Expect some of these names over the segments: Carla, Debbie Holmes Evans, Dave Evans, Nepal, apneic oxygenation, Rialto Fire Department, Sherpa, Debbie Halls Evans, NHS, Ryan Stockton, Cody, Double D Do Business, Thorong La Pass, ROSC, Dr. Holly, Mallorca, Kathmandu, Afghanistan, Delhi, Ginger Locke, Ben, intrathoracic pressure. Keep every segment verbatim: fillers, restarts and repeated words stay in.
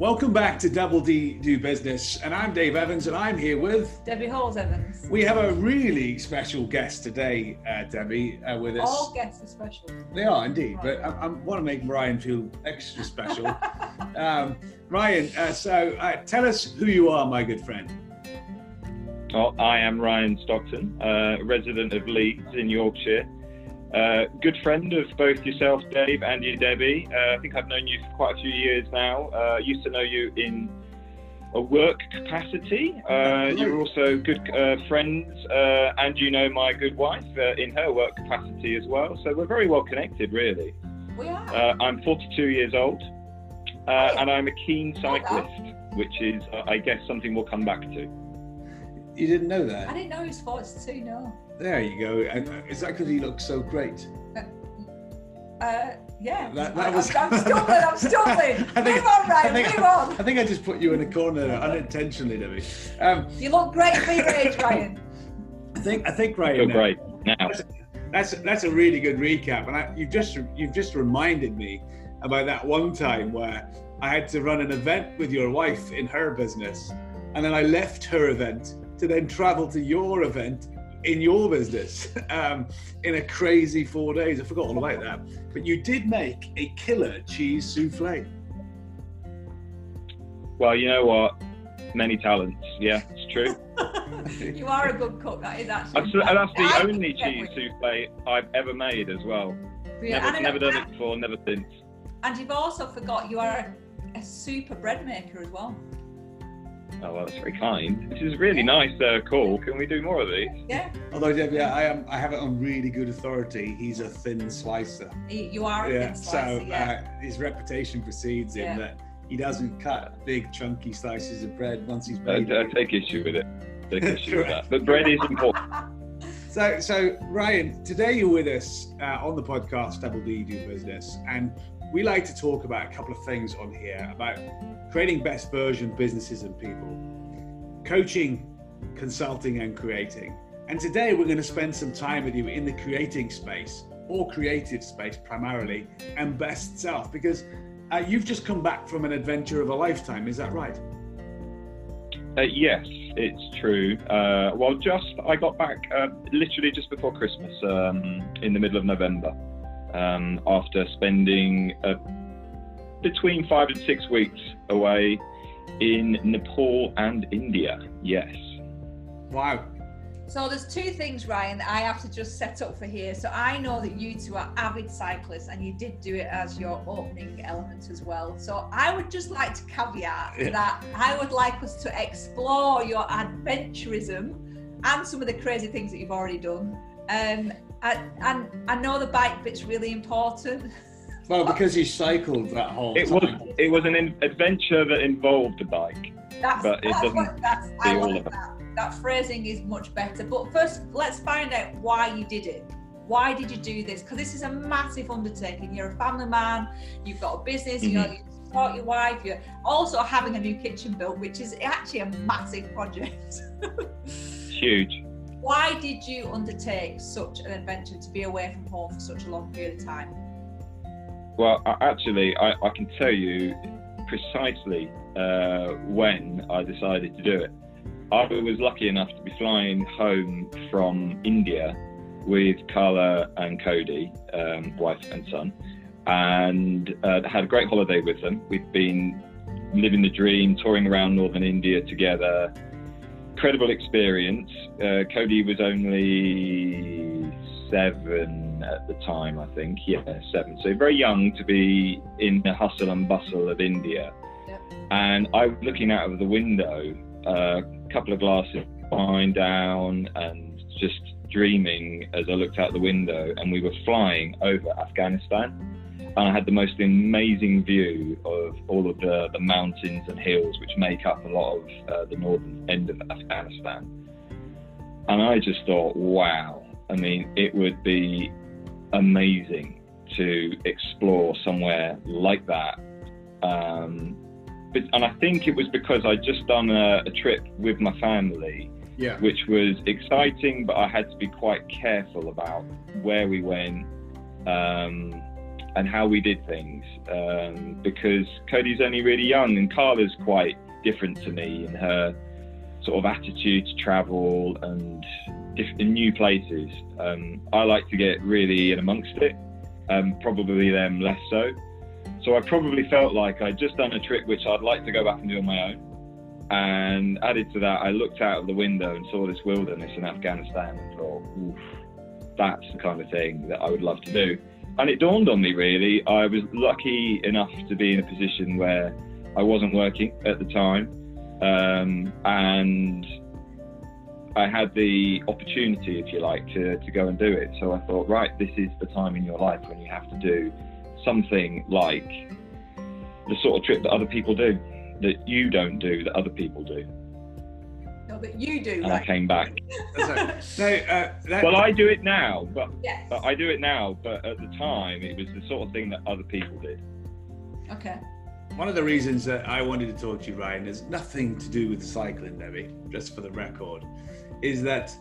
Welcome back to Double D Do Business, and I'm Dave Evans, and I'm here with Debbie Halls Evans. We have a really special guest today, uh, Debbie, uh, with us. All guests are special. They are indeed, right. But I, I want to make Ryan feel extra special. um, Ryan, uh, so uh, tell us who you are, my good friend. Well, I am Ryan Stockton, uh, resident of Leeds in Yorkshire. Uh, good friend of both yourself, Dave, and you, Debbie. Uh, I think I've known you for quite a few years now. Uh, used to know you in a work capacity. Uh, you're also good uh, friends, uh, and you know my good wife uh, in her work capacity as well. So we're very well connected, really. We are. Uh, I'm forty-two years old, uh, and I'm a keen cyclist, which is, uh, I guess, something we'll come back to. You didn't know that? I didn't know he was forty-two, no. There you go. And is that because he looks so great? Uh, uh, yeah. That, that I, was... I'm, I'm stumbling, I'm stumbling. Move on, Ryan, move I, on. I think I just put you in a corner unintentionally, Debbie. Um, you look great for your age, Ryan. I think, I think Ryan. You look great now. That's, that's, that's a really good recap. And I, you've, just, you've just reminded me about that one time where I had to run an event with your wife in her business. And then I left her event to then travel to your event in your business um, in a crazy four days. I forgot all about that. But you did make a killer cheese souffle. Well, you know what? Many talents. Yeah, it's true. You are a good cook. That is actually. That's, that's the I only cheese souffle I've ever made as well. Yeah, never, never done it before, never since. And you've also forgot you are a, a super bread maker as well. Oh, well, that's very kind. This is a really nice uh, call. Can we do more of these? Yeah. Although, Debbie, yeah, I am. I have it on really good authority. He's a thin slicer. You are. Yeah. A thin slicer, so yeah. Uh, his reputation precedes him yeah. that he doesn't cut big chunky slices of bread once he's made. I, I take issue with it. I take issue with that. But bread is important. So, so Ryan, today you're with us uh, on the podcast Double D Do Business, and we like to talk about a couple of things on here about creating best version businesses and people, coaching, consulting and creating. And today we're going to spend some time with you in the creating space or creative space primarily and best self, because uh, you've just come back from an adventure of a lifetime. Is that right? Uh, yes, it's true. Uh, well, just I got back uh, literally just before Christmas um, in the middle of November um, after spending a between five and six weeks away in Nepal and India, yes. Wow. So there's two things, Ryan, that I have to just set up for here. So I know that you two are avid cyclists and you did do it as your opening element as well. So I would just like to caveat yeah. that I would like us to explore your adventurism and some of the crazy things that you've already done. Um, and I know the bike bit's really important. Well, because he cycled that whole it time. Was, it was an in, adventure that involved a bike, that's, but it that's doesn't what, that's, be I all of that. It. That phrasing is much better. But first, let's find out why you did it. Why did you do this? Because this is a massive undertaking. You're a family man, you've got a business, mm-hmm. you know, you support your wife, you're also having a new kitchen built, which is actually a massive project. Huge. Why did you undertake such an adventure to be away from home for such a long period of time? Well, actually, I, I can tell you precisely uh, when I decided to do it. I was lucky enough to be flying home from India with Carla and Cody, um, wife and son, and uh, had a great holiday with them. We've been living the dream, touring around northern India together. Incredible experience. Uh, Cody was only seven at the time, I think, yeah, seven. So very young to be in the hustle and bustle of India. Yep. And I was looking out of the window, a uh, couple of glasses of wine down and just dreaming as I looked out the window, and we were flying over Afghanistan. And I had the most amazing view of all of the, the mountains and hills which make up a lot of uh, the northern end of Afghanistan. And I just thought, wow, I mean, it would be amazing to explore somewhere like that. Um, but, and I think it was because I'd just done a, a trip with my family, yeah. which was exciting, but I had to be quite careful about where we went, um, and how we did things, um, because Cody's only really young and Carla's quite different to me in her sort of attitude to travel and in new places. Um, I like to get really in amongst it, um, probably them less so. So I probably felt like I'd just done a trip which I'd like to go back and do on my own. And added to that, I looked out of the window and saw this wilderness in Afghanistan and thought, oof, that's the kind of thing that I would love to do. And it dawned on me, really. I was lucky enough to be in a position where I wasn't working at the time. Um, and I had the opportunity, if you like, to, to go and do it. So I thought, right, this is the time in your life when you have to do something like the sort of trip that other people do. That you don't do, that other people do. No, that you do. And right? I came back. so, so, uh, that, well, I do it now, but, yes. but I do it now. But at the time, it was the sort of thing that other people did. Okay. One of the reasons that I wanted to talk to you, Ryan, is nothing to do with cycling, Debbie. Just for the record, is that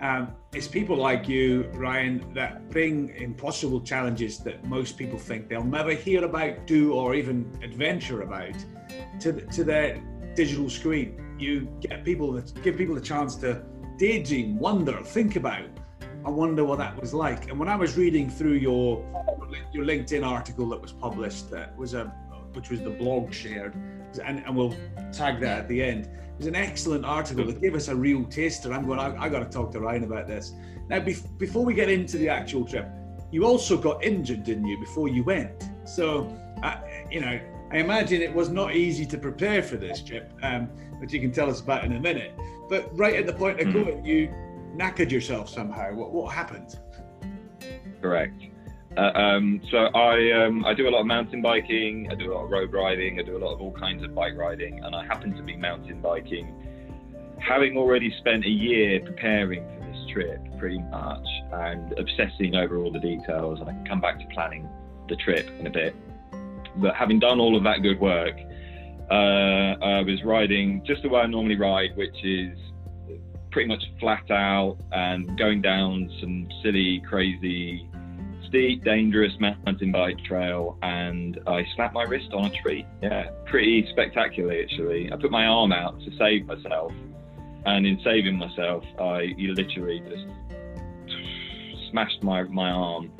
um, it's people like you, Ryan, that bring impossible challenges that most people think they'll never hear about, do, or even adventure about. To, to their digital screen. You get people that give people a chance to daydream, wonder, think about. I wonder what that was like. And when I was reading through your your LinkedIn article that was published, that was a which was the blog shared, and, and we'll tag that at the end. It was an excellent article that gave us a real taster. I'm going, I, I got to talk to Ryan about this. Now, be, before we get into the actual trip, you also got injured, didn't you, before you went? So, uh, you know, I imagine it was not easy to prepare for this trip, um, which you can tell us about in a minute. But right at the point of mm. going, you knackered yourself somehow. What, what happened? Correct. Uh, um, so I, um, I do a lot of mountain biking, I do a lot of road riding, I do a lot of all kinds of bike riding, and I happen to be mountain biking. Having already spent a year preparing for this trip, pretty much, and obsessing over all the details, and I can come back to planning the trip in a bit. But having done all of that good work, uh, I was riding just the way I normally ride, which is pretty much flat out and going down some silly, crazy, steep, dangerous mountain bike trail. And I snapped my wrist on a tree. Yeah, pretty spectacularly, actually. I put my arm out to save myself. And in saving myself, I literally just smashed my, my arm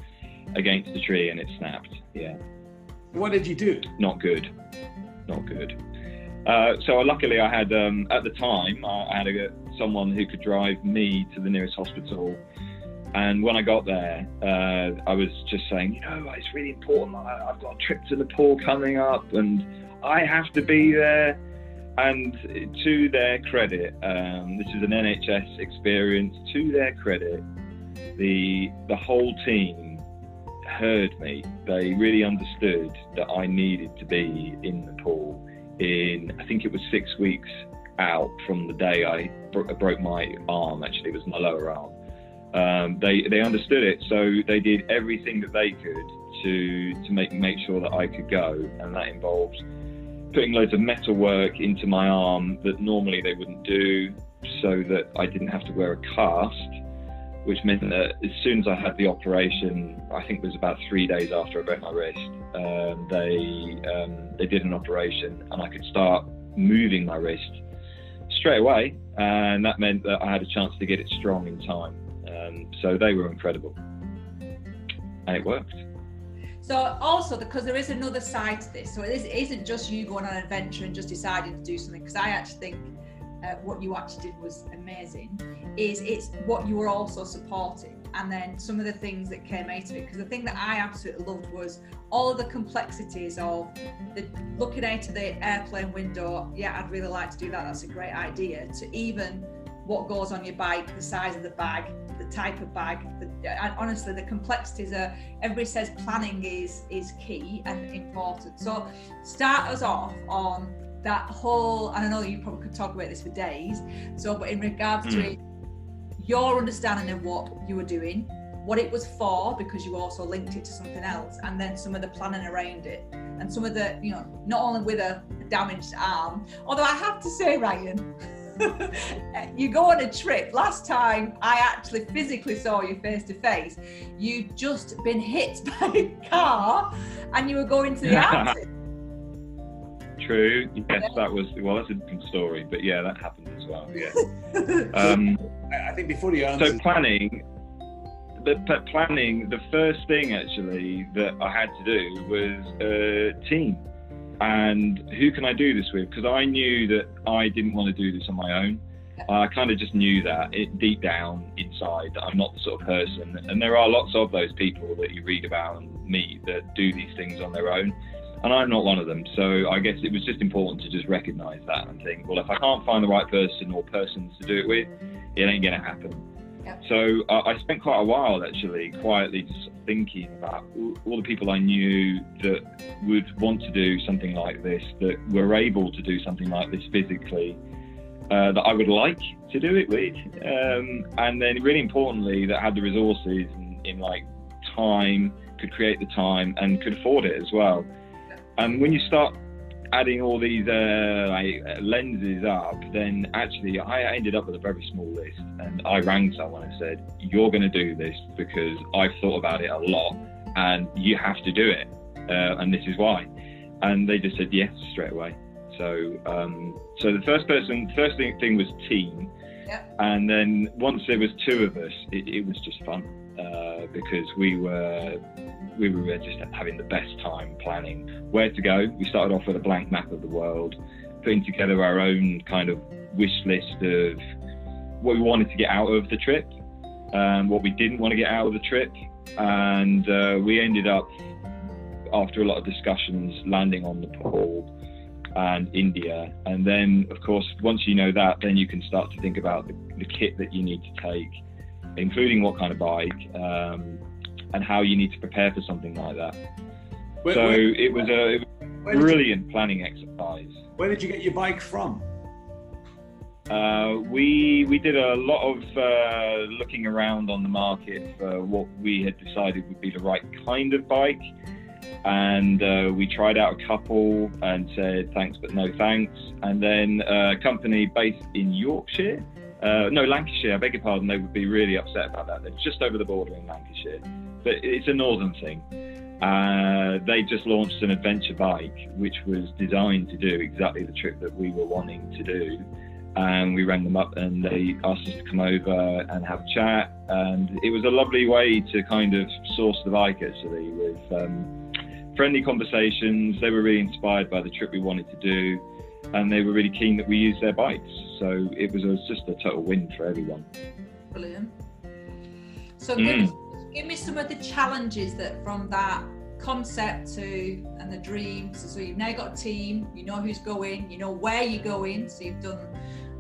against the tree and it snapped. Yeah. What did you do? Not good, not good. Uh, so luckily I had, um, at the time, I had a, someone who could drive me to the nearest hospital. And when I got there, uh, I was just saying, you know, it's really important. I, I've got a trip to Nepal coming up and I have to be there. And to their credit, um, this is an N H S experience, to their credit, the the whole team heard me. They really understood that I needed to be in Nepal in, I think it was six weeks out from the day I bro broke my arm. Actually, it was my lower arm. Um, they they understood it, so they did everything that they could to to make make sure that I could go, and that involved putting loads of metal work into my arm that normally they wouldn't do, so that I didn't have to wear a cast. Which meant that as soon as I had the operation, I think it was about three days after I broke my wrist, um, they um, they did an operation and I could start moving my wrist straight away. And that meant that I had a chance to get it strong in time. Um, so they were incredible. And it worked. So also, because there is another side to this, so it isn't just you going on an adventure and just deciding to do something, because I actually think Uh, what you actually did was amazing, is it's what you were also supporting, and then some of the things that came out of it. Because the thing that I absolutely loved was all of the complexities of the looking out of the airplane window, yeah, I'd really like to do that, that's a great idea, to even what goes on your bike, the size of the bag, the type of bag, the, and honestly the complexities are, everybody says planning is is key and important. So start us off on that whole, and I know you probably could talk about this for days, so but in regards mm. to your understanding of what you were doing, what it was for, because you also linked it to something else, and then some of the planning around it, and some of the, you know, not only with a damaged arm, although I have to say, Ryan, You go on a trip. Last time I actually physically saw you face to face, you'd just been hit by a car and you were going to the Arctic. True. Yes, that was, well, that's a different story, but yeah, that happened as well. Yeah. um, I think before you answer. So planning, the planning, the first thing actually that I had to do was a uh, team. And who can I do this with? Because I knew that I didn't want to do this on my own. I kind of just knew that it, deep down inside, that I'm not the sort of person. And there are lots of those people that you read about and meet that do these things on their own. And I'm not one of them. So I guess it was just important to just recognise that and think, well, if I can't find the right person or persons to do it with, it ain't going to happen. Yep. So uh, I spent quite a while actually quietly just thinking about all the people I knew that would want to do something like this, that were able to do something like this physically, uh, that I would like to do it with, um, and then really importantly that had the resources in, in like time, could create the time and could afford it as well. And when you start adding all these uh, like, lenses up, then actually I ended up with a very small list, and I rang someone and said, you're going to do this because I've thought about it a lot and you have to do it, uh, and this is why. And they just said yes straight away. So um, so the first person, first thing, thing was team. Yep. And then once there was two of us, it, it was just fun uh, because we were we were just having the best time planning where to go. We started off with a blank map of the world, putting together our own kind of wish list of what we wanted to get out of the trip, um, what we didn't want to get out of the trip, and uh, we ended up, after a lot of discussions, landing on Nepal and India. And then of course once you know that, then you can start to think about the, the kit that you need to take, including what kind of bike, um, and how you need to prepare for something like that. Where, so where, it was a, it was a brilliant you, planning exercise. Where did you get your bike from? Uh, we we did a lot of uh, looking around on the market for what we had decided would be the right kind of bike, and uh, we tried out a couple and said thanks but no thanks. And then a company based in Yorkshire, uh, no Lancashire, I beg your pardon, they would be really upset about that. They're just over the border in Lancashire, but it's a northern thing. Uh, they just launched an adventure bike which was designed to do exactly the trip that we were wanting to do, and we rang them up and they asked us to come over and have a chat, and it was a lovely way to kind of source the bike actually, with um, friendly conversations. They were really inspired by the trip we wanted to do, and they were really keen that we use their bikes, so it was a, just a total win for everyone. Brilliant. So mm. good. Give me some of the challenges that from that concept to and the dreams. So you've now got a team, you know who's going, you know where you're going, so you've done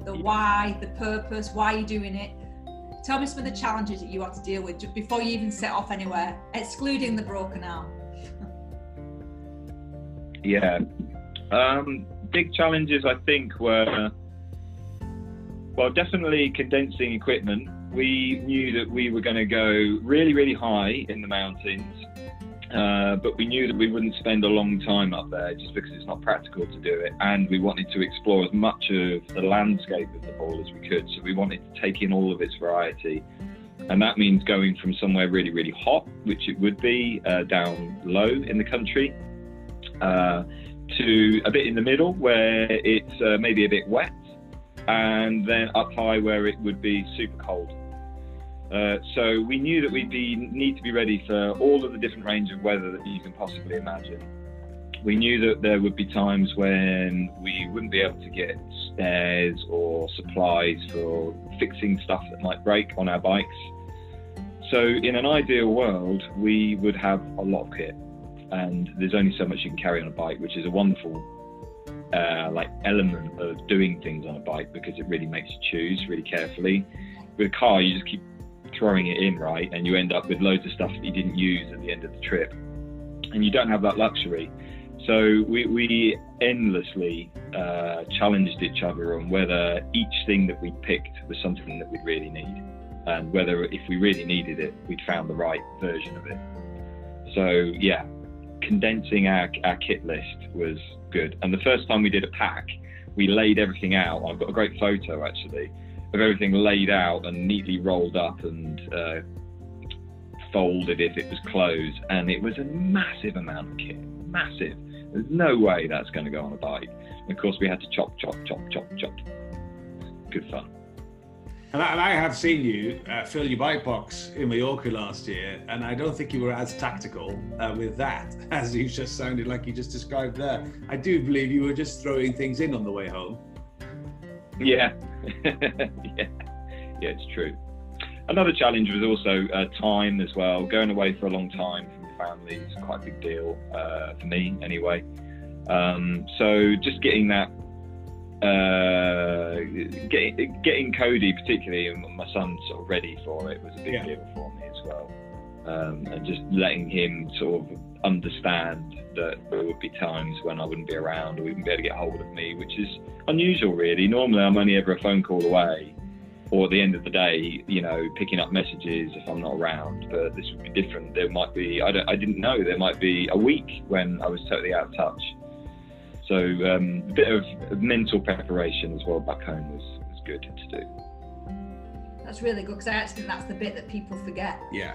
the why, the purpose, why you're doing it. Tell me some of the challenges that you had to deal with just before you even set off anywhere, excluding the broken arm. Yeah, um, big challenges I think were, well, definitely condensing equipment. We knew that we were going to go really, really high in the mountains, uh, but we knew that we wouldn't spend a long time up there just because it's not practical to do it. And we wanted to explore as much of the landscape of Nepal as we could. So we wanted to take in all of its variety. And that means going from somewhere really, really hot, which it would be, uh, down low in the country, uh, to a bit in the middle where it's uh, maybe a bit wet, and then up high where it would be super cold. Uh, so we knew that we'd be, need to be ready for all of the different range of weather that you can possibly imagine. We knew that there would be times when we wouldn't be able to get spares or supplies for fixing stuff that might break on our bikes. So in an ideal world, we would have a lot of kit, and there's only so much you can carry on a bike, which is a wonderful Uh, like element of doing things on a bike, because it really makes you choose really carefully. With a car you just keep throwing it in, right, and you end up with loads of stuff that you didn't use at the end of the trip, and you don't have that luxury. So we, we endlessly uh, challenged each other on whether each thing that we picked was something that we'd really need, and whether if we really needed it we'd found the right version of it. So yeah, condensing our, our kit list was good. And the first time we did a pack, we laid everything out. I've got a great photo actually of everything laid out and neatly rolled up and uh, folded if it was clothes, and it was a massive amount of kit, massive. There's no way that's going to go on a bike. And of course we had to chop, chop, chop, chop, chop. Good fun. And I, and I have seen you uh, fill your bike box in Mallorca last year, and I don't think you were as tactical uh, with that as you just sounded like you just described there. I do believe you were just throwing things in on the way home. Yeah, yeah. yeah, it's true. Another challenge was also uh, time as well. Going away for a long time from family is quite a big deal, uh, for me anyway. Um, so just getting that, uh, getting, getting Cody particularly and my son sort of ready for it was a big yeah. deal for me as well. Um, and just letting him sort of understand that there would be times when I wouldn't be around or wouldn't be able to get hold of me, which is unusual really. Normally I'm only ever a phone call away, or at the end of the day, you know, picking up messages if I'm not around, but this would be different. There might be, I, don't, I didn't know, there might be a week when I was totally out of touch. So um, a bit of mental preparation as well back home was, was good to do. That's really good, because I actually think that's the bit that people forget. Yeah.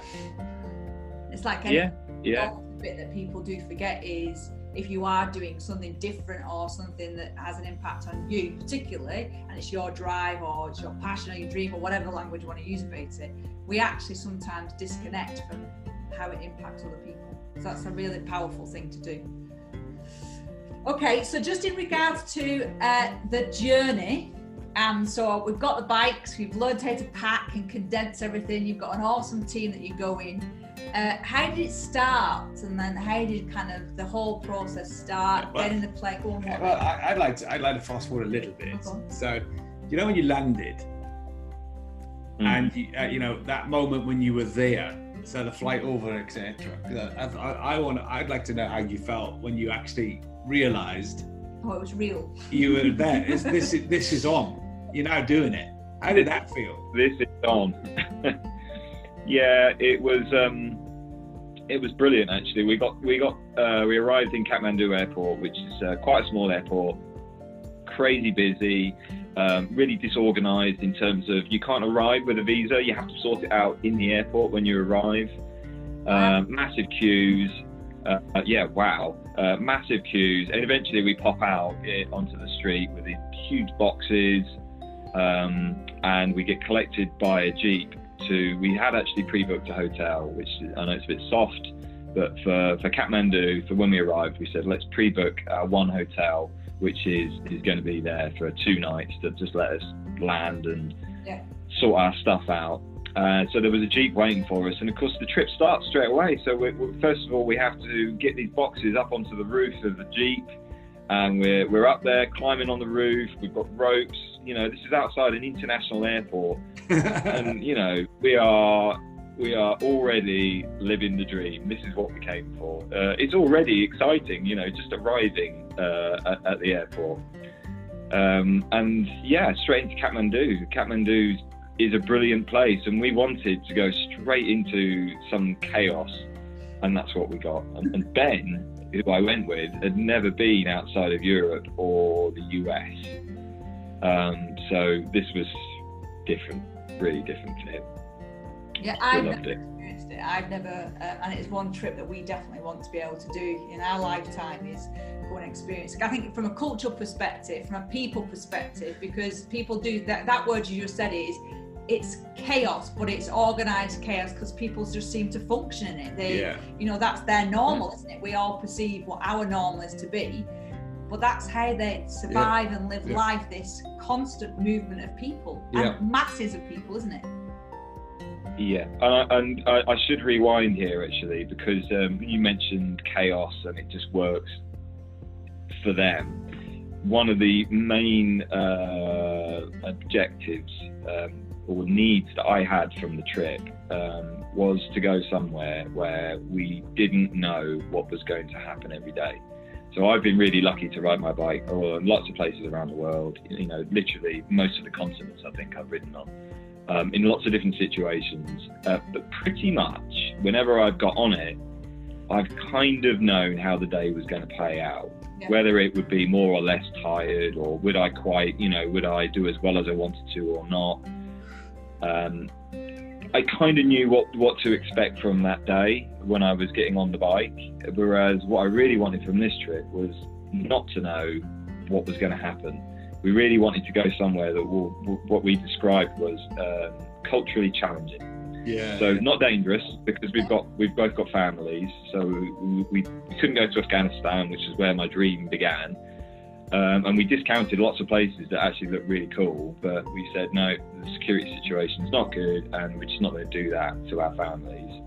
It's like any yeah, yeah. bit that people do forget is, if you are doing something different or something that has an impact on you particularly, and it's your drive or it's your passion or your dream or whatever language you want to use about it, we actually sometimes disconnect from how it impacts other people. So that's a really powerful thing to do. Okay, so just in regards to uh, the journey, and so we've got the bikes, we've learned how to pack and condense everything, you've got an awesome team that you go in. Uh, how did it start, and then how did kind of the whole process start? Well, getting the plane going? Well, well I, I'd like to I'd like to fast forward a little bit. Okay. So, you know, when you landed, mm. and you, uh, you know that moment when you were there, so the flight over, et cetera. I, I, I want I'd like to know how you felt when you actually realised. Oh, it was real. You were there. It's, this is this is on. You're now doing it. How did that feel? This is on. Yeah, it was um, it was brilliant actually. We got we got uh, we arrived in Kathmandu airport, which is uh, quite a small airport, crazy busy, um, really disorganised in terms of you can't arrive with a visa. You have to sort it out in the airport when you arrive. Uh, massive queues. Uh, yeah, wow. Uh, massive queues, and eventually we pop out onto the street with these huge boxes, um, and we get collected by a jeep. To, we had actually pre-booked a hotel, which I know it's a bit soft, but for, for Kathmandu, for when we arrived, we said let's pre-book uh, one hotel, which is is going to be there for two nights to just let us land and yeah. sort our stuff out. Uh, so there was a jeep waiting for us, and of course the trip starts straight away. So we're, we're, first of all, we have to get these boxes up onto the roof of the jeep, and we're we're up there climbing on the roof. We've got ropes. You know, this is outside an international airport. And you know, we are we are already living the dream. This is what we came for. Uh, it's already exciting, you know, just arriving uh, at, at the airport. Um, and yeah, straight into Kathmandu. Kathmandu is a brilliant place, and we wanted to go straight into some chaos, and that's what we got. And, and Ben, who I went with, had never been outside of Europe or the U S. Um, so this was different. Really different to him. Yeah, I've never experienced it. I've never, uh, and it's one trip that we definitely want to be able to do in our lifetime, is go and experience. I think from a cultural perspective, from a people perspective, because people do that. That word you just said is, it's chaos, but it's organised chaos, because people just seem to function in it. They, yeah. you know, that's their normal, isn't it? We all perceive what our normal is to be, but that's how they survive yeah. and live yeah. life, this constant movement of people, yeah. and masses of people, isn't it? Yeah, and I, and I, I should rewind here actually, because um, you mentioned chaos and it just works for them. One of the main uh, objectives um, or needs that I had from the trip um, was to go somewhere where we didn't know what was going to happen every day. So I've been really lucky to ride my bike or lots of places around the world, you know, literally most of the continents I think I've ridden on, um, in lots of different situations. Uh, but pretty much whenever I've got on it, I've kind of known how the day was going to play out. Yeah. Whether it would be more or less tired, or would I quite, you know, would I do as well as I wanted to or not? Um, I kind of knew what, what to expect from that day when I was getting on the bike, whereas what I really wanted from this trip was not to know what was going to happen. We really wanted to go somewhere that we'll, what we described was um, culturally challenging. Yeah. So not dangerous, because we've got we've both got families, so we, we couldn't go to Afghanistan, which is where my dream began. Um, and we discounted lots of places that actually looked really cool, but we said no, the security situation's not good, and we're just not going to do that to our families.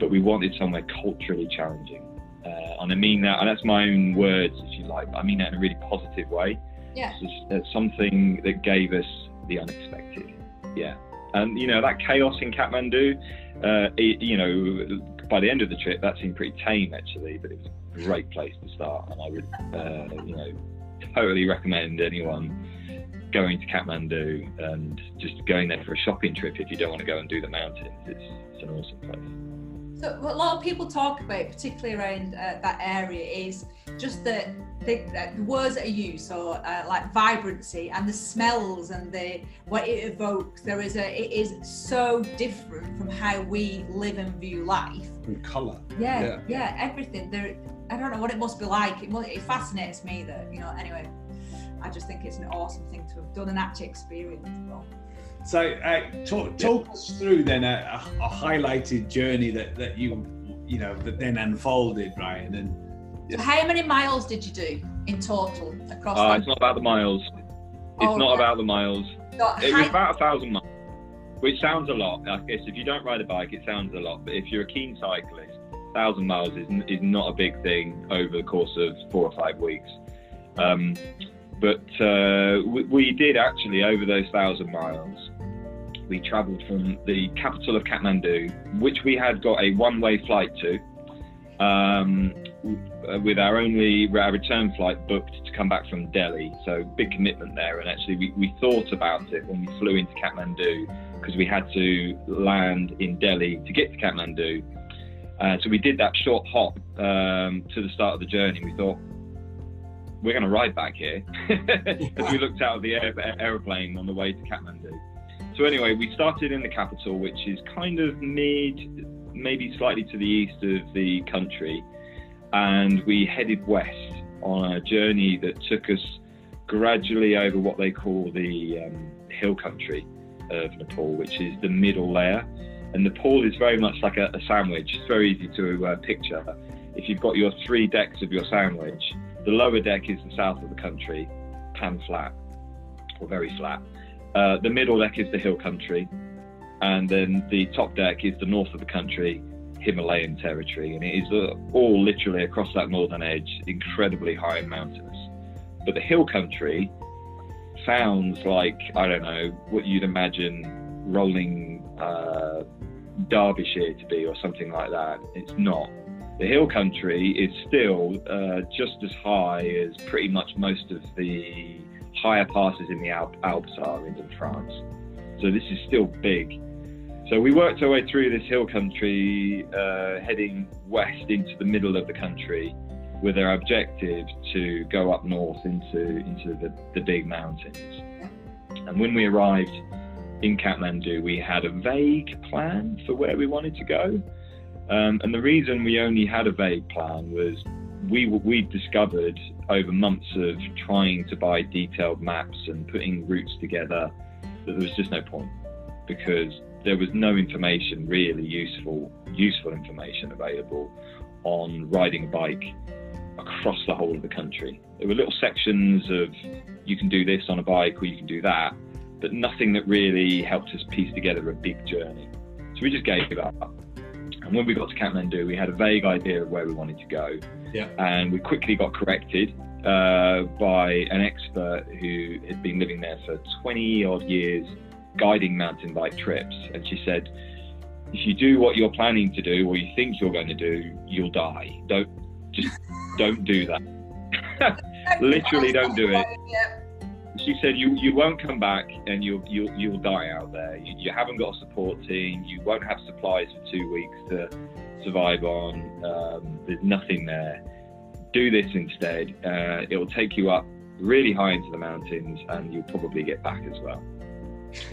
But we wanted somewhere culturally challenging, uh, and I mean that, and that's my own words, if you like. But I mean that in a really positive way. Yeah. It's something that gave us the unexpected. Yeah. And, you know, that chaos in Kathmandu, uh, it, you know, by the end of the trip, that seemed pretty tame, actually, but it was a great place to start. And I would, uh, you know, totally recommend anyone going to Kathmandu and just going there for a shopping trip if you don't want to go and do the mountains. It's, it's an awesome place. So what a lot of people talk about, particularly around uh, that area, is just the, the, the words that are used, so uh, like vibrancy and the smells and the what it evokes. There is a, it is so different from how we live and view life. And colour. Yeah, yeah, yeah, everything. There, I don't know what it must be like. It, it fascinates me that, you know, anyway, I just think it's an awesome thing to have done and actually experienced. Well. So uh, talk, talk yeah. us through then a, a, a highlighted journey that, that you, you know, that then unfolded, Ryan, and so how many miles did you do in total across? Uh, it's not about the miles. It's oh, not yeah. about the miles. Not it high- was about a thousand miles, which sounds a lot. I guess if you don't ride a bike, it sounds a lot. But if you're a keen cyclist, a thousand miles is, is not a big thing over the course of four or five weeks. Um, but uh, we, we did actually, over those thousand miles, we travelled from the capital of Kathmandu, which we had got a one-way flight to. Um, with our only our return flight booked to come back from Delhi, so big commitment there. And actually we, we thought about it when we flew into Kathmandu, because we had to land in Delhi to get to Kathmandu, uh, so we did that short hop um, to the start of the journey. We thought, we're going to ride back here, as we looked out of the aer- aeroplane on the way to Kathmandu. So anyway, we started in the capital, which is kind of mid, maybe slightly to the east of the country, and we headed west on a journey that took us gradually over what they call the um, hill country of Nepal, which is the middle layer. And Nepal is very much like a, a sandwich. It's very easy to uh, picture. If you've got your three decks of your sandwich, the lower deck is the south of the country, pan flat, or very flat. Uh, the middle deck is the hill country, and then the top deck is the north of the country, Himalayan territory, and it is uh, all literally across that northern edge, incredibly high and mountainous. But the hill country sounds like, I don't know, what you'd imagine rolling uh, Derbyshire to be, or something like that. It's not. The hill country is still uh, just as high as pretty much most of the higher passes in the Alp- Alps are in France. So this is still big. So we worked our way through this hill country, uh, heading west into the middle of the country, with our objective to go up north into into the, the big mountains. And when we arrived in Kathmandu, we had a vague plan for where we wanted to go. Um, and the reason we only had a vague plan was we we discovered over months of trying to buy detailed maps and putting routes together that there was just no point, because there was no information, really useful, useful information available on riding a bike across the whole of the country. There were little sections of, you can do this on a bike or you can do that, but nothing that really helped us piece together a big journey. So we just gave it up. And when we got to Kathmandu, we had a vague idea of where we wanted to go. Yeah. And we quickly got corrected uh, by an expert who had been living there for twenty odd years, guiding mountain bike trips, and she said, if you do what you're planning to do or you think you're going to do, you'll die. Don't just don't do that. Literally don't do it. She said you you won't come back, and you'll you'll, you'll die out there. You, you haven't got a support team, you won't have supplies for two weeks to survive on, um, there's nothing there. do this instead. Uh, it will take you up really high into the mountains, and you'll probably get back as well.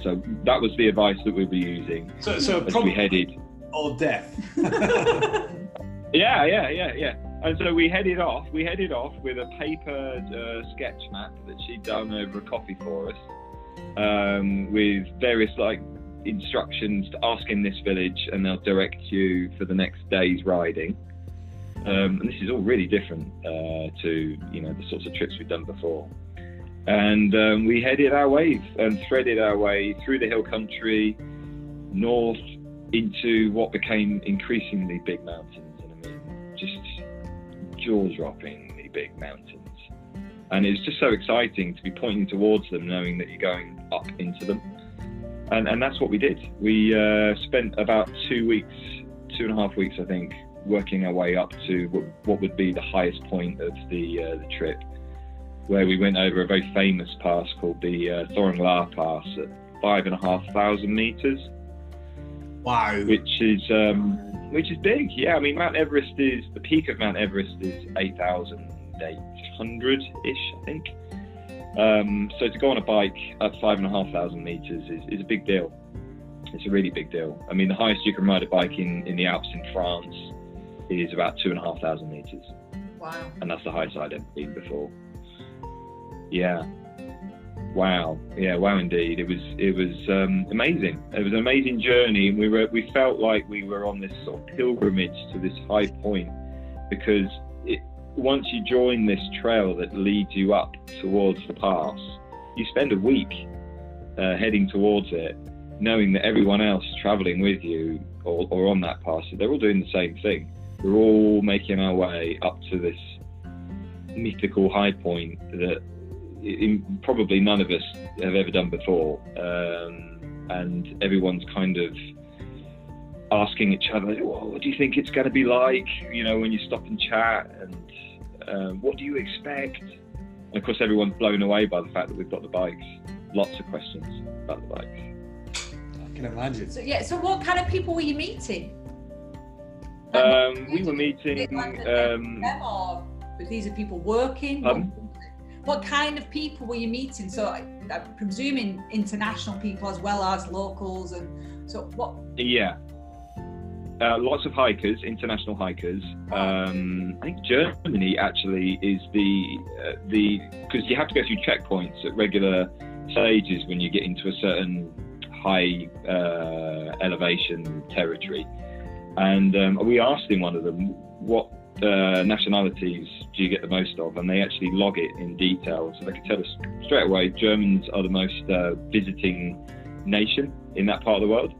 So that was the advice that we'll be using so, so as we headed. Or death. yeah, yeah, yeah, yeah. And so we headed off. We headed off with a papered uh, sketch map that she'd done over a coffee for us, um, with various like instructions to ask in this village, and they'll direct you for the next day's riding. Um, and this is all really different uh, to you know the sorts of trips we've done before. And um, we headed our way and threaded our way through the hill country, north into what became increasingly big mountains, and I mean just jaw-droppingly big mountains. And it's just so exciting to be pointing towards them, knowing that you're going up into them. And, and that's what we did. We uh, spent about two weeks, two and a half weeks, I think, working our way up to what, what would be the highest point of the, uh, the trip, where we went over a very famous pass called the uh, Thorong La Pass at five and a half thousand meters. Wow! Which is um, which is big. Yeah, I mean Mount Everest is the peak of Mount Everest is eight thousand eight hundred ish, I think. Um, so to go on a bike at five and a half thousand meters is, is a big deal. It's a really big deal. I mean, the highest you can ride a bike in, in the Alps in France is about two and a half thousand meters. Wow! And that's the highest I'd ever been before. Yeah. Wow. Yeah. Wow. Indeed. It was. It was um, amazing. It was an amazing journey, and we were. We felt like we were on this sort of pilgrimage to this high point, because it, once you join this trail that leads you up towards the pass, you spend a week uh, heading towards it, knowing that everyone else travelling with you or, or on that pass, they're all doing the same thing. We're all making our way up to this mythical high point that. In, probably none of us have ever done before, um, and everyone's kind of asking each other, well, what do you think it's going to be like, you know, when you stop and chat, and uh, what do you expect? And of course everyone's blown away by the fact that we've got the bikes. Lots of questions about the bikes. I can imagine. So, yeah, so what kind of people were you meeting? Like, um, we were meeting... Like um, them, or these are people working? Um, What kind of people were you meeting? So I, I'm presuming international people as well as locals, and so what? Yeah, uh, lots of hikers, international hikers. Um, I think Germany actually is the uh, the because you have to go through checkpoints at regular stages when you get into a certain high uh, elevation territory, and um, we asked in one of them what. Uh, nationalities do you get the most of, and they actually log it in detail, so they can tell us straight away. Germans are the most uh, visiting nation in that part of the world,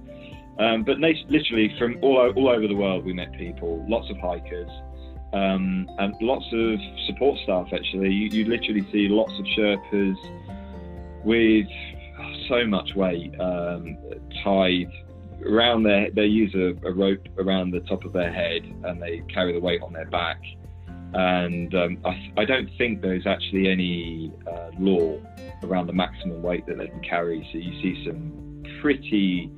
um, but literally from all, all over the world we met people, lots of hikers, um, and lots of support staff. Actually you, you literally see lots of Sherpas with so much weight um, tied around their, they use a, a rope around the top of their head, and they carry the weight on their back. And um, I, I don't think there's actually any uh, law around the maximum weight that they can carry. So you see some pretty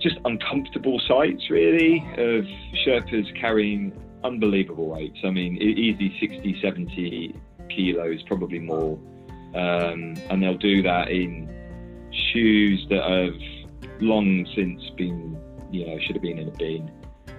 just uncomfortable sights, really, of Sherpas carrying unbelievable weights. I mean, easy sixty, seventy kilos, probably more. Um, and they'll do that in shoes that have long since been, you know, should have been in a bin.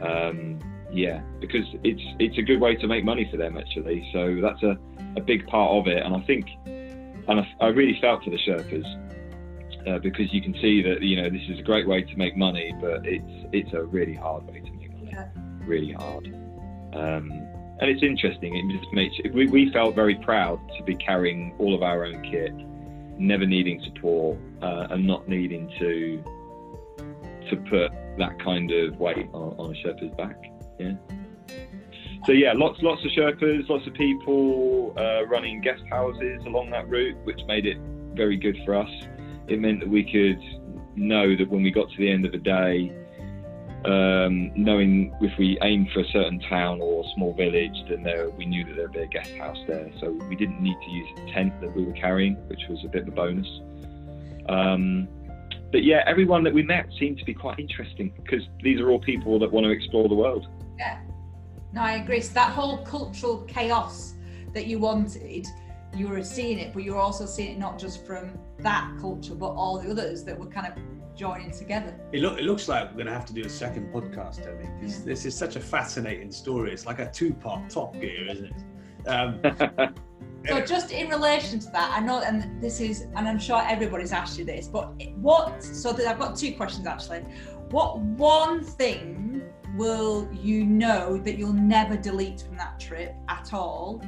Um, yeah, because it's it's a good way to make money for them, actually. So that's a, a big part of it. And I think, and I, I really felt for the Sherpas, uh, because you can see that, you know, this is a great way to make money, but it's it's a really hard way to make money, yeah. Really hard. Um, and it's interesting. It just makes we, we felt very proud to be carrying all of our own kit, never needing support, uh, and not needing to. to put that kind of weight on, on a Sherpa's back, yeah. So yeah, lots lots of Sherpas, lots of people uh, running guest houses along that route, which made it very good for us. It meant that we could know that when we got to the end of the day, um, knowing if we aimed for a certain town or small village, then there, we knew that there would be a guest house there. So we didn't need to use the tent that we were carrying, which was a bit of a bonus. Um, But yeah, everyone that we met seemed to be quite interesting, because these are all people that want to explore the world. Yeah. No, I agree. So that whole cultural chaos that you wanted, you were seeing it, but you were also seeing it not just from that culture, but all the others that were kind of joining together. It, look, it looks like we're going to have to do a second podcast, I think, because yeah. this is such a fascinating story. It's like a two-part Top Gear, isn't it? Um, So just in relation to that, I know, and this is, and I'm sure everybody's asked you this, but what, so that I've got two questions actually. What one thing will you know that you'll never delete from that trip at all?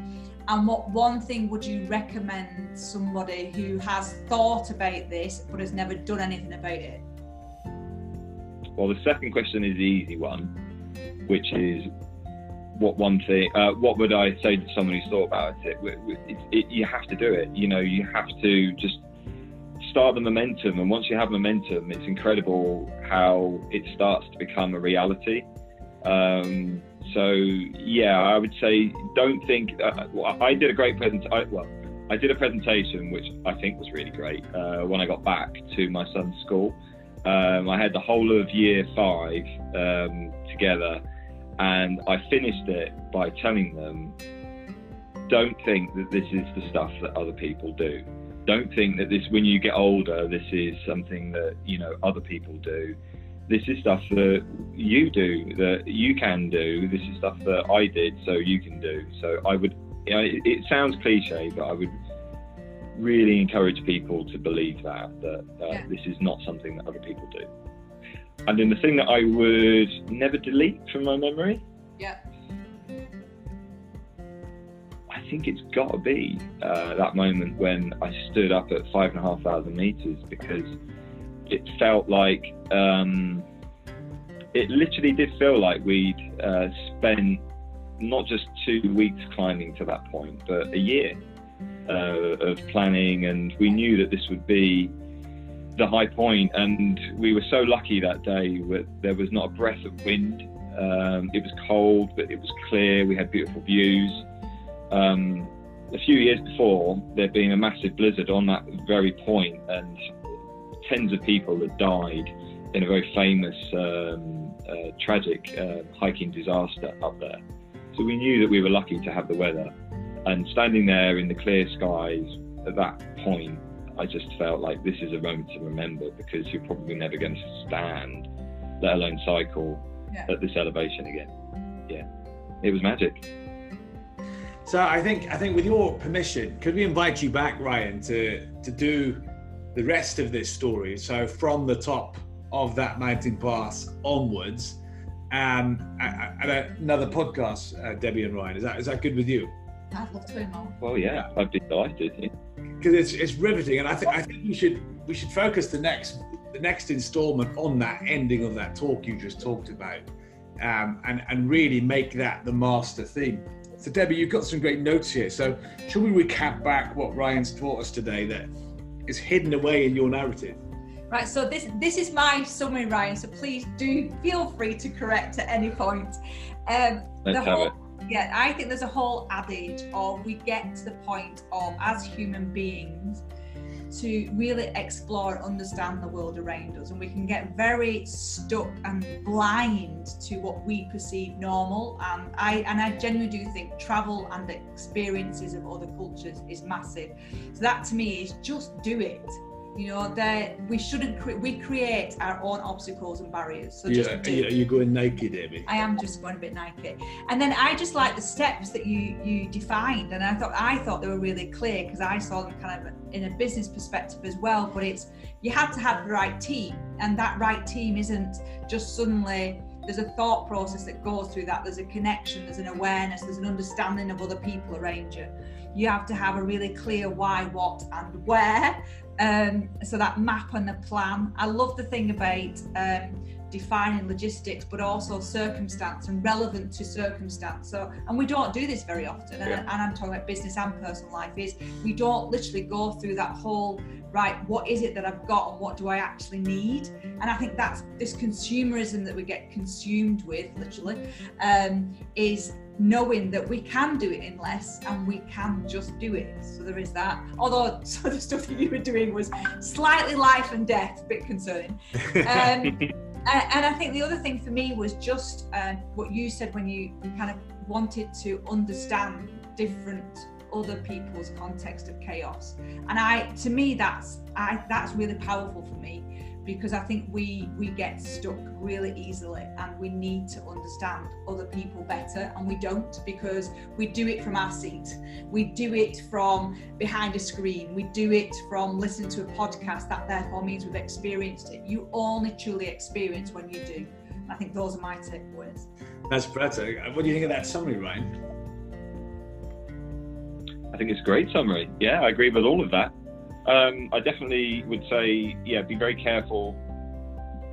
And what one thing would you recommend somebody who has thought about this but has never done anything about it? Well, the second question is the easy one, which is, what one thing, uh, what would I say to someone who's thought about it? It, it? You have to do it, you know, you have to just start the momentum. And once you have momentum, it's incredible how it starts to become a reality. Um, so, yeah, I would say, don't think, uh, I did a great presentation, well, I did a presentation, which I think was really great, uh, when I got back to my son's school. Um, I had the whole of year five um, together. And I finished it by telling them, don't think that this is the stuff that other people do. Don't think that this, when you get older, this is something that, you know, other people do. This is stuff that you do, that you can do. This is stuff that I did, so you can do. So I would, you know, it, it sounds cliche, but I would really encourage people to believe that, that uh, yeah. this is not something that other people do. And then the thing that I would never delete from my memory? Yeah. I think it's got to be uh, that moment when I stood up at five and a half thousand meters, because it felt like, um, it literally did feel like we'd uh, spent not just two weeks climbing to that point, but a year uh, of planning. And we knew that this would be the high point, and we were so lucky that day that there was not a breath of wind. Um, it was cold, but it was clear. We had beautiful views. Um, a few years before, there'd been a massive blizzard on that very point, and tens of people had died in a very famous, um, uh, tragic uh, hiking disaster up there. So we knew that we were lucky to have the weather. And standing there in the clear skies at that point, I just felt like this is a moment to remember, because you're probably never going to stand, let alone cycle, yeah. at this elevation again. Yeah, it was magic. So I think, I think with your permission, could we invite you back, Ryan, to, to do the rest of this story? So from the top of that mountain pass onwards, um, and another podcast, uh, Debbie and Ryan, is that, is that good with you? I'd love to do more. Well, yeah, I'd be delighted. Yeah. Because it's it's riveting, and I think I think we should we should focus the next the next instalment on that ending of that talk you just talked about, um, and and really make that the master theme. So Debbie, you've got some great notes here. So should we recap back what Ryan's taught us today that is hidden away in your narrative? Right. So this this is my summary, Ryan. So please do feel free to correct at any point. Um, Let's the whole, have it. Yeah, I think there's a whole adage, or we get to the point of, as human beings, to really explore and understand the world around us. And we can get very stuck and blind to what we perceive normal. And I, and I genuinely do think travel and experiences of other cultures is massive. So that to me is just do it. You know, that we shouldn't, cre we create our own obstacles and barriers. So just yeah, do yeah, you're going naked, Amy. I am just going a bit naked. And then I just like the steps that you, you defined. And I thought, I thought they were really clear, because I saw them kind of in a business perspective as well. But it's, you have to have the right team, and that right team isn't just suddenly, there's a thought process that goes through that. There's a connection, there's an awareness, there's an understanding of other people around you. You have to have a really clear why, what, and where. Um, so that map and the plan. I love the thing about um, defining logistics, but also circumstance and relevant to circumstance. So, and we don't do this very often. And, yeah. and I'm talking about business and personal life, is we don't literally go through that whole, right, what is it that I've got and what do I actually need? And I think that's this consumerism that we get consumed with, literally, um, is knowing that we can do it in less, and we can just do it. So there is that. Although so the stuff that you were doing was slightly life and death, a bit concerning. Um, and I think the other thing for me was just uh, what you said when you, you kind of wanted to understand different other people's context of chaos. And I, to me, that's I, that's really powerful for me, because I think we we get stuck really easily, and we need to understand other people better, and we don't, because we do it from our seat. We do it from behind a screen. We do it from listening to a podcast. That therefore means we've experienced it. You only truly experience when you do. And I think those are my takeaways. That's fantastic. What do you think of that summary, Ryan? I think it's a great summary. Yeah, I agree with all of that. Um, I definitely would say, yeah, be very careful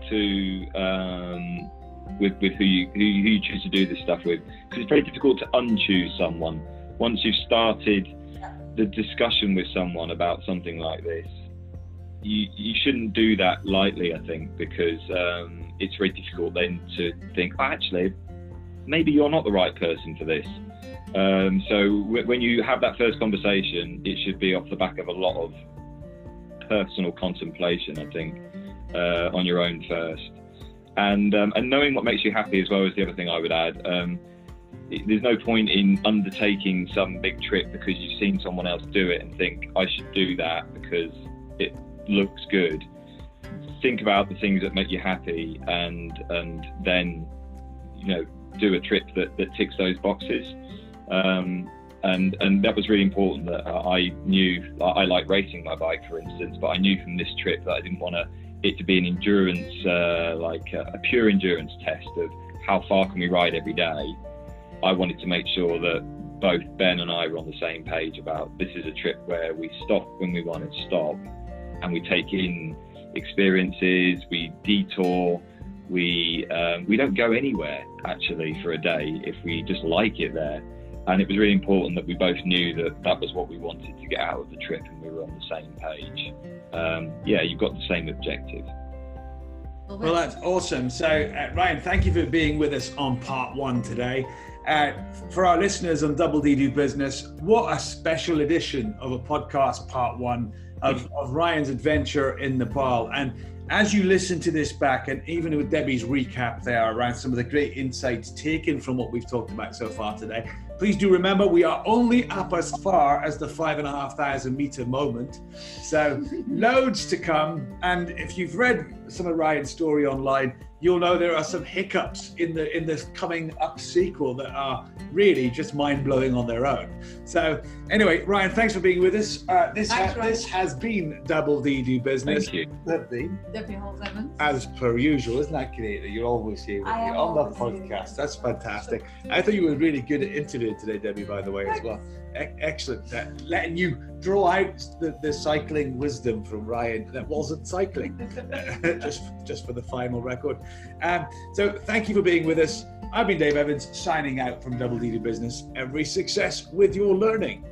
to um, with with who you, who you choose to do this stuff with, because it's very difficult to unchoose someone. Once you've started the discussion with someone about something like this, you you shouldn't do that lightly, I think, because um, it's very difficult then to think, oh, actually, maybe you're not the right person for this. Um, so w- when you have that first conversation, it should be off the back of a lot of personal contemplation, I think, uh, on your own first. And um, and knowing what makes you happy as well is the other thing I would add. Um, it, there's no point in undertaking some big trip because you've seen someone else do it and think, I should do that because it looks good. Think about the things that make you happy, and and then, you know, do a trip that, that ticks those boxes. Um, and and that was really important, that I knew I, I like racing my bike, for instance, but I knew from this trip that I didn't want it to be an endurance, uh, like a, a pure endurance test of how far can we ride every day. I wanted to make sure that both Ben and I were on the same page about, this is a trip where we stop when we want to stop, and we take in experiences, we detour, we um, we don't go anywhere actually for a day if we just like it there. And it was really important that we both knew that that was what we wanted to get out of the trip, and we were on the same page. Um, yeah, you've got the same objective. Well, that's awesome. So, uh, Ryan, thank you for being with us on part one today. Uh, for our listeners on Double D Do Business, what a special edition of a podcast, part one, of, of Ryan's adventure in Nepal. And as you listen to this back, and even with Debbie's recap there around some of the great insights taken from what we've talked about so far today, please do remember, we are only up as far as the five and a half thousand meter moment. So loads to come. And if you've read some of Ryan's story online, you'll know there are some hiccups in the in this coming up sequel that are really just mind blowing on their own. So anyway, Ryan, thanks for being with us. Uh, this, thanks, ha- this has been Double D Do Business. Thank you. Debbie. Debbie Holmes Evans. As per usual, isn't that great that you're always here with me on the podcast? That's fantastic. I thought you were really good at interviewing today, Debbie, by the way, as well. E- excellent. Uh, letting you draw out the, the cycling wisdom from Ryan that wasn't cycling, uh, just, just for the final record. Um, so thank you for being with us. I've been Dave Evans, signing out from Double D Do Business. Every success with your learning.